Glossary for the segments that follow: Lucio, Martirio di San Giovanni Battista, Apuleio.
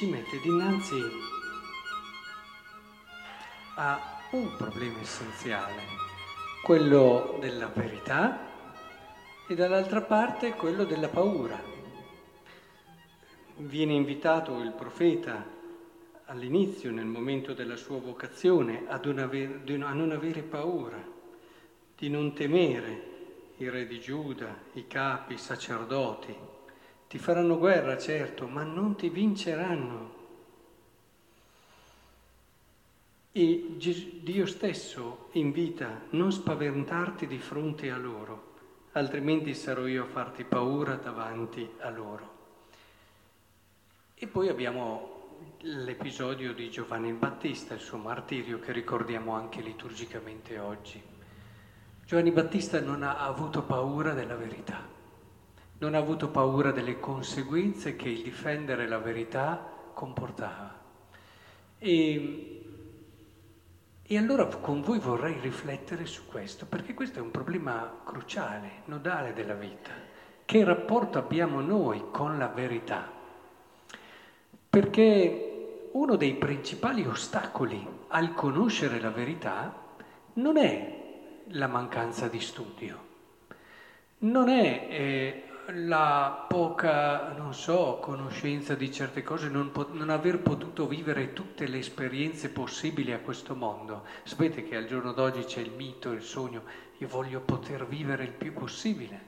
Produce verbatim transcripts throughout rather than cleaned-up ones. ci mette dinanzi a un problema essenziale, quello della verità e dall'altra parte quello della paura. Viene invitato il profeta all'inizio, nel momento della sua vocazione, ad una, a non avere paura, di non temere il re di Giuda, i capi, i sacerdoti. Ti faranno guerra, certo, ma non ti vinceranno. E Dio stesso invita: non spaventarti di fronte a loro, altrimenti sarò io a farti paura davanti a loro. E poi abbiamo l'episodio di Giovanni il Battista, il suo martirio, che ricordiamo anche liturgicamente oggi. Giovanni Battista non ha avuto paura della verità, non ha avuto paura delle conseguenze che il difendere la verità comportava. E, e allora con voi vorrei riflettere su questo, perché questo è un problema cruciale, nodale della vita. Che rapporto abbiamo noi con la verità? Perché uno dei principali ostacoli al conoscere la verità non è la mancanza di studio, non è eh, la poca, non so, conoscenza di certe cose, non, pot- non aver potuto vivere tutte le esperienze possibili a questo mondo. Sapete che al giorno d'oggi c'è il mito, il sogno, io voglio poter vivere il più possibile.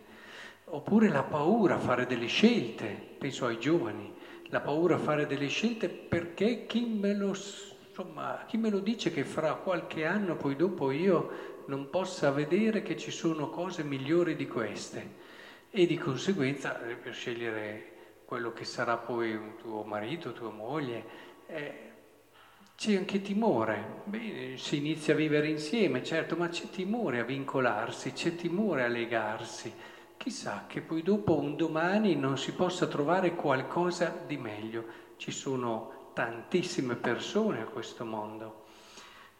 Oppure la paura a fare delle scelte, penso ai giovani, la paura a fare delle scelte perché chi me lo, insomma, chi me lo dice che fra qualche anno poi dopo io non possa vedere che ci sono cose migliori di queste e di conseguenza per scegliere quello che sarà poi tuo marito, tua moglie, eh, c'è anche timore. Bene, si inizia a vivere insieme, certo, ma c'è timore a vincolarsi, c'è timore a legarsi. Chissà che poi dopo un domani non si possa trovare qualcosa di meglio. Ci sono tantissime persone a questo mondo.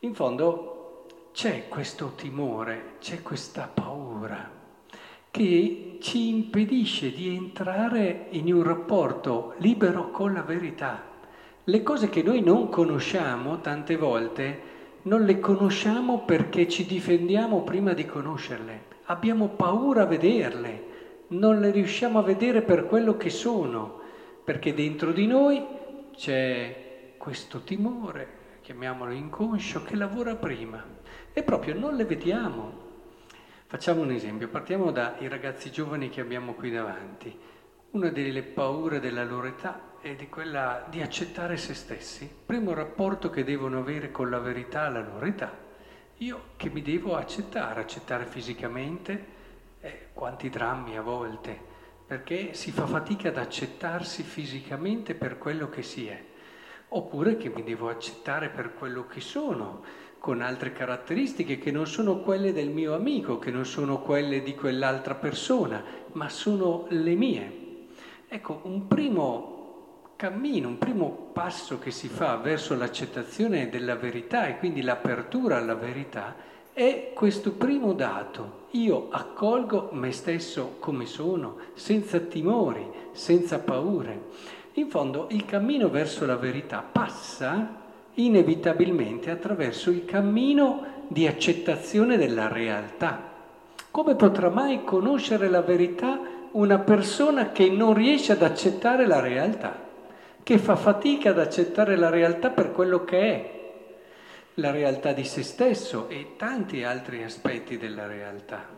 In fondo c'è questo timore, c'è questa paura che ci impedisce di entrare in un rapporto libero con la verità. Le cose che noi non conosciamo tante volte non le conosciamo perché ci difendiamo prima di conoscerle. Abbiamo paura a vederle, non le riusciamo a vedere per quello che sono, perché dentro di noi c'è questo timore, chiamiamolo inconscio, che lavora prima e proprio non le vediamo. Facciamo un esempio, partiamo dai ragazzi giovani che abbiamo qui davanti. Una delle paure della loro età è di quella di accettare se stessi. Primo rapporto che devono avere con la verità alla loro età. Io che mi devo accettare, accettare fisicamente, eh, quanti drammi a volte, perché si fa fatica ad accettarsi fisicamente per quello che si è, oppure che mi devo accettare per quello che sono, con altre caratteristiche che non sono quelle del mio amico, che non sono quelle di quell'altra persona, ma sono le mie. Ecco, un primo cammino, un primo passo che si fa verso l'accettazione della verità e quindi l'apertura alla verità è questo primo dato. Io accolgo me stesso come sono, senza timori, senza paure. In fondo il cammino verso la verità passa inevitabilmente attraverso il cammino di accettazione della realtà. Come potrà mai conoscere la verità una persona che non riesce ad accettare la realtà? Che fa fatica ad accettare la realtà per quello che è, la realtà di se stesso e tanti altri aspetti della realtà.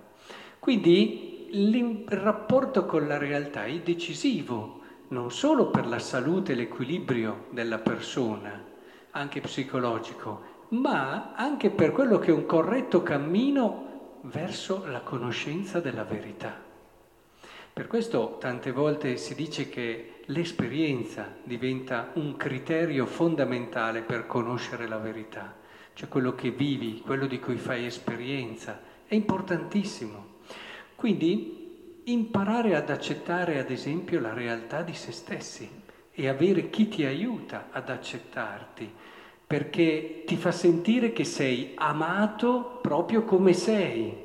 Quindi il rapporto con la realtà è decisivo, non solo per la salute e l'equilibrio della persona, anche psicologico, ma anche per quello che è un corretto cammino verso la conoscenza della verità. Per questo tante volte si dice che l'esperienza diventa un criterio fondamentale per conoscere la verità, cioè quello che vivi, quello di cui fai esperienza, è importantissimo. Quindi imparare ad accettare ad esempio la realtà di se stessi e avere chi ti aiuta ad accettarti, perché ti fa sentire che sei amato proprio come sei.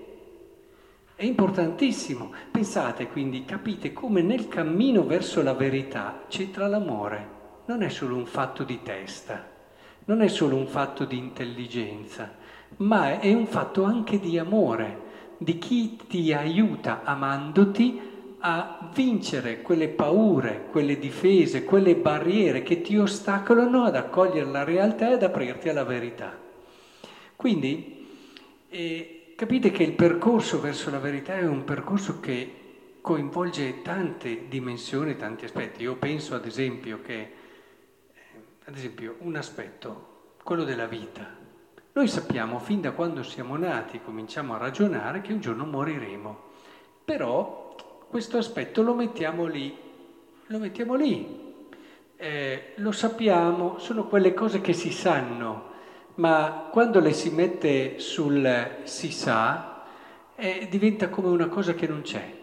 È importantissimo. Pensate quindi, capite come nel cammino verso la verità c'entra l'amore. non è solo un fatto di testa, non è solo un fatto di intelligenza, ma è un fatto anche di amore, di chi ti aiuta amandoti a vincere quelle paure, quelle difese, quelle barriere che ti ostacolano ad accogliere la realtà e ad aprirti alla verità. Quindi eh, capite che il percorso verso la verità è un percorso che coinvolge tante dimensioni, tanti aspetti. Io penso ad esempio che, eh, ad esempio un aspetto, quello della vita. Noi sappiamo fin da quando siamo nati, cominciamo a ragionare che un giorno moriremo, però questo aspetto lo mettiamo lì, lo mettiamo lì, eh, lo sappiamo, sono quelle cose che si sanno, ma quando le si mette sul si sa, eh, diventa come una cosa che non c'è.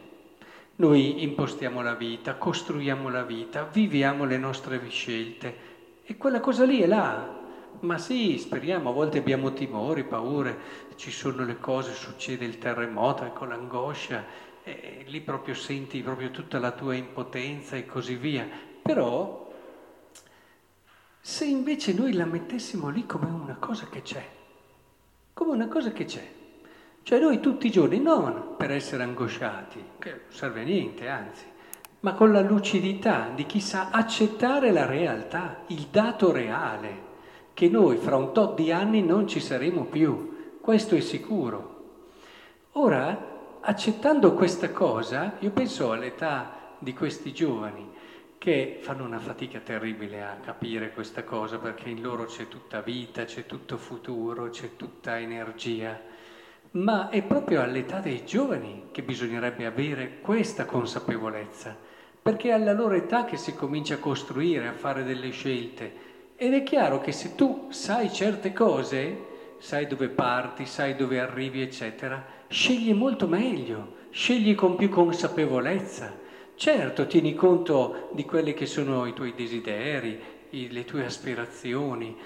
Noi impostiamo la vita, costruiamo la vita, viviamo le nostre scelte e quella cosa lì è là. Ma sì, speriamo, a volte abbiamo timori, paure, ci sono le cose, succede il terremoto, ecco l'angoscia, e lì proprio senti proprio tutta la tua impotenza e così via. Però se invece noi la mettessimo lì come una cosa che c'è, come una cosa che c'è, cioè noi tutti i giorni, non per essere angosciati, che non serve a niente, anzi, ma con la lucidità di chi sa accettare la realtà, il dato reale, che noi fra un tot di anni non ci saremo più, questo è sicuro. Ora, accettando questa cosa, io penso all'età di questi giovani che fanno una fatica terribile a capire questa cosa, perché in loro c'è tutta vita, c'è tutto futuro, c'è tutta energia, ma è proprio all'età dei giovani che bisognerebbe avere questa consapevolezza, perché è alla loro età che si comincia a costruire, a fare delle scelte, ed è chiaro che se tu sai certe cose, sai dove parti, sai dove arrivi, eccetera, scegli molto meglio, scegli con più consapevolezza. Certo, tieni conto di quelli che sono i tuoi desideri, i, le tue aspirazioni,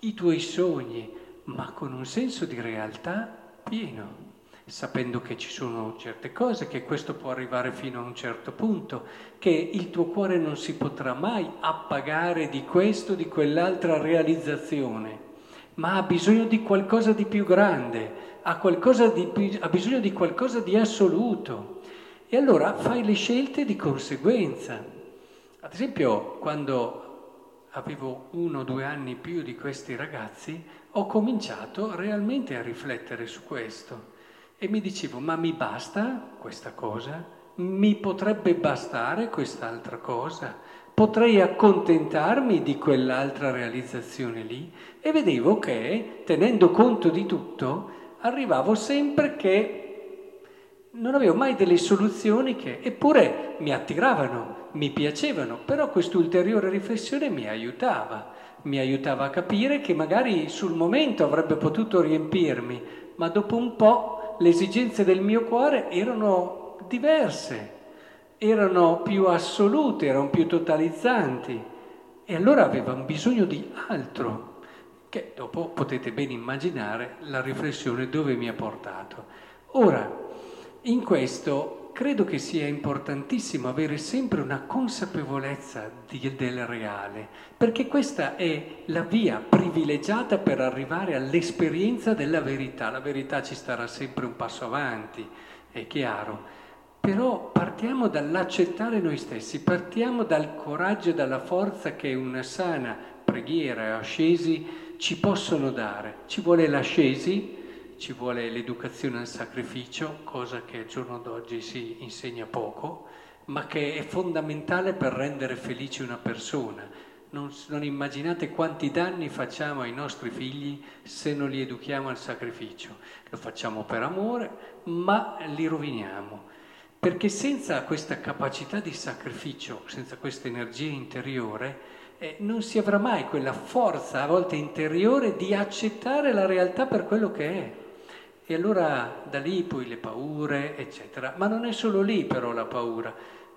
i tuoi sogni, ma con un senso di realtà pieno, sapendo che ci sono certe cose, che questo può arrivare fino a un certo punto, che il tuo cuore non si potrà mai appagare di questo, di quell'altra realizzazione, ma ha bisogno di qualcosa di più grande, ha, qualcosa di, ha bisogno di qualcosa di assoluto, e allora fai le scelte di conseguenza. Ad esempio, quando avevo uno o due anni più di questi ragazzi, ho cominciato realmente a riflettere su questo e mi dicevo: ma mi basta questa cosa? Mi potrebbe bastare quest'altra cosa? Potrei accontentarmi di quell'altra realizzazione lì? E vedevo che, tenendo conto di tutto, arrivavo sempre che non avevo mai delle soluzioni che eppure mi attiravano, mi piacevano, però quest'ulteriore riflessione mi aiutava, mi aiutava a capire che magari sul momento avrebbe potuto riempirmi, ma dopo un po' le esigenze del mio cuore erano diverse, erano più assolute, erano più totalizzanti, e allora avevano bisogno di altro, che dopo potete ben immaginare la riflessione dove mi ha portato. Ora, in questo credo che sia importantissimo avere sempre una consapevolezza di, del reale, perché questa è la via privilegiata per arrivare all'esperienza della verità. La verità ci starà sempre un passo avanti, è chiaro, però partiamo dall'accettare noi stessi, partiamo dal coraggio e dalla forza che una sana preghiera e ascesi ci possono dare. Ci vuole l'ascesi, ci vuole l'educazione al sacrificio, cosa che al giorno d'oggi si insegna poco, ma che è fondamentale per rendere felice una persona. Non, non immaginate quanti danni facciamo ai nostri figli se non li educhiamo al sacrificio. Lo facciamo per amore, ma li roviniamo, perché senza questa capacità di sacrificio, senza questa energia interiore, Eh, non si avrà mai quella forza, a volte interiore, di accettare la realtà per quello che è. E allora da lì poi le paure, eccetera. Ma non è solo lì però la paura.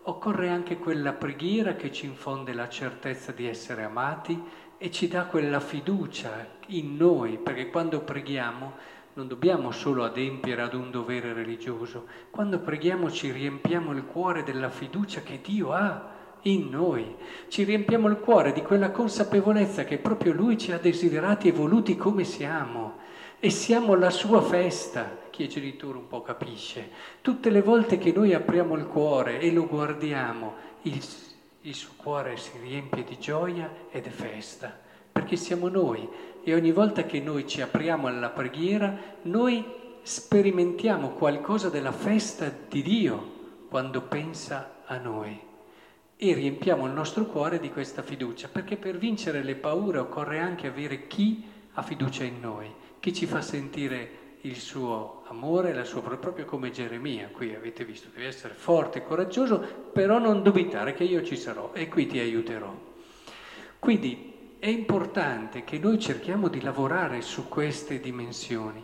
Occorre anche quella preghiera che ci infonde la certezza di essere amati e ci dà quella fiducia in noi, perché quando preghiamo non dobbiamo solo adempiere ad un dovere religioso. Quando preghiamo ci riempiamo il cuore della fiducia che Dio ha in noi. Ci riempiamo il cuore di quella consapevolezza che proprio Lui ci ha desiderati e voluti come siamo. E siamo la sua festa, chi è genitore un po' capisce. Tutte le volte che noi apriamo il cuore e lo guardiamo, il, il suo cuore si riempie di gioia ed è festa, perché siamo noi. E ogni volta che noi ci apriamo alla preghiera, noi sperimentiamo qualcosa della festa di Dio quando pensa a noi. E riempiamo il nostro cuore di questa fiducia, perché per vincere le paure occorre anche avere chi ha fiducia in noi, che ci fa sentire il suo amore, la sua, proprio come Geremia, qui avete visto, devi essere forte e coraggioso, però non dubitare che io ci sarò e qui ti aiuterò. Quindi è importante che noi cerchiamo di lavorare su queste dimensioni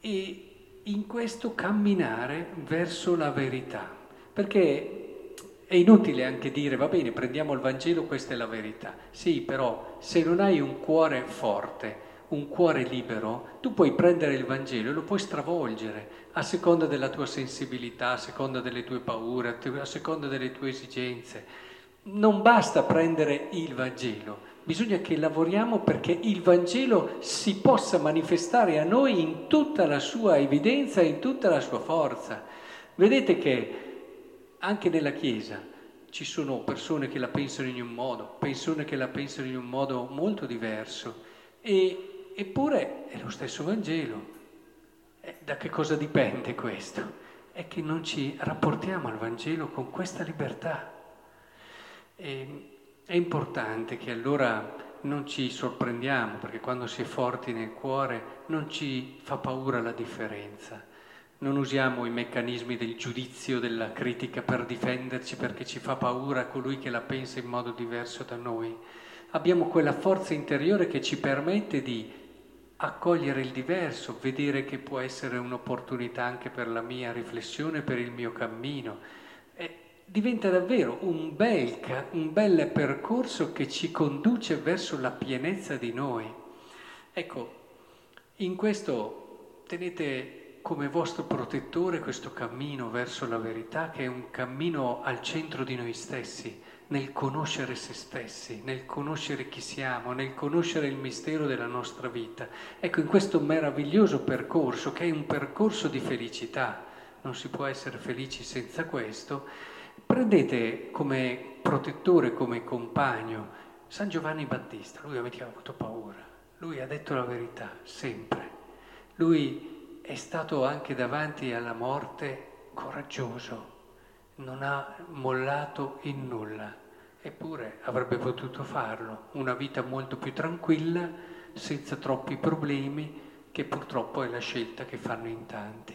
e in questo camminare verso la verità, perché è inutile anche dire, va bene, prendiamo il Vangelo, questa è la verità. Sì, però se non hai un cuore forte, un cuore libero, tu puoi prendere il Vangelo e lo puoi stravolgere a seconda della tua sensibilità, a seconda delle tue paure, a seconda delle tue esigenze. Non basta prendere il Vangelo, bisogna che lavoriamo perché il Vangelo si possa manifestare a noi in tutta la sua evidenza, in tutta la sua forza. Vedete che anche nella Chiesa ci sono persone che la pensano in un modo, persone che la pensano in un modo molto diverso, e eppure è lo stesso Vangelo. Da che cosa dipende questo? È che non ci rapportiamo al Vangelo con questa libertà. E, è importante che allora non ci sorprendiamo, perché quando si è forti nel cuore non ci fa paura la differenza. Non usiamo i meccanismi del giudizio, della critica per difenderci, perché ci fa paura colui che la pensa in modo diverso da noi. Abbiamo quella forza interiore che ci permette di accogliere il diverso, vedere che può essere un'opportunità anche per la mia riflessione, per il mio cammino. E diventa davvero un bel, un bel percorso che ci conduce verso la pienezza di noi. Ecco, in questo tenete come vostro protettore questo cammino verso la verità, che è un cammino al centro di noi stessi, nel conoscere se stessi, nel conoscere chi siamo, nel conoscere il mistero della nostra vita. Ecco, in questo meraviglioso percorso, che è un percorso di felicità, non si può essere felici senza questo, prendete come protettore, come compagno, San Giovanni Battista. Lui aveva avuto paura, lui ha detto la verità, sempre. Lui è stato anche davanti alla morte coraggioso, non ha mollato in nulla, eppure avrebbe potuto farlo, una vita molto più tranquilla, senza troppi problemi, che purtroppo è la scelta che fanno in tanti.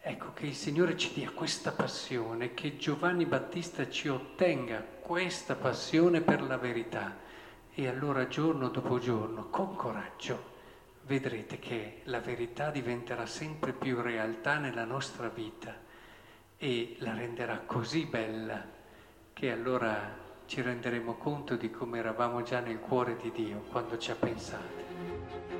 Ecco, che il Signore ci dia questa passione, che Giovanni Battista ci ottenga questa passione per la verità, e allora giorno dopo giorno, con coraggio, vedrete che la verità diventerà sempre più realtà nella nostra vita, e la renderà così bella che allora ci renderemo conto di come eravamo già nel cuore di Dio quando ci ha pensato.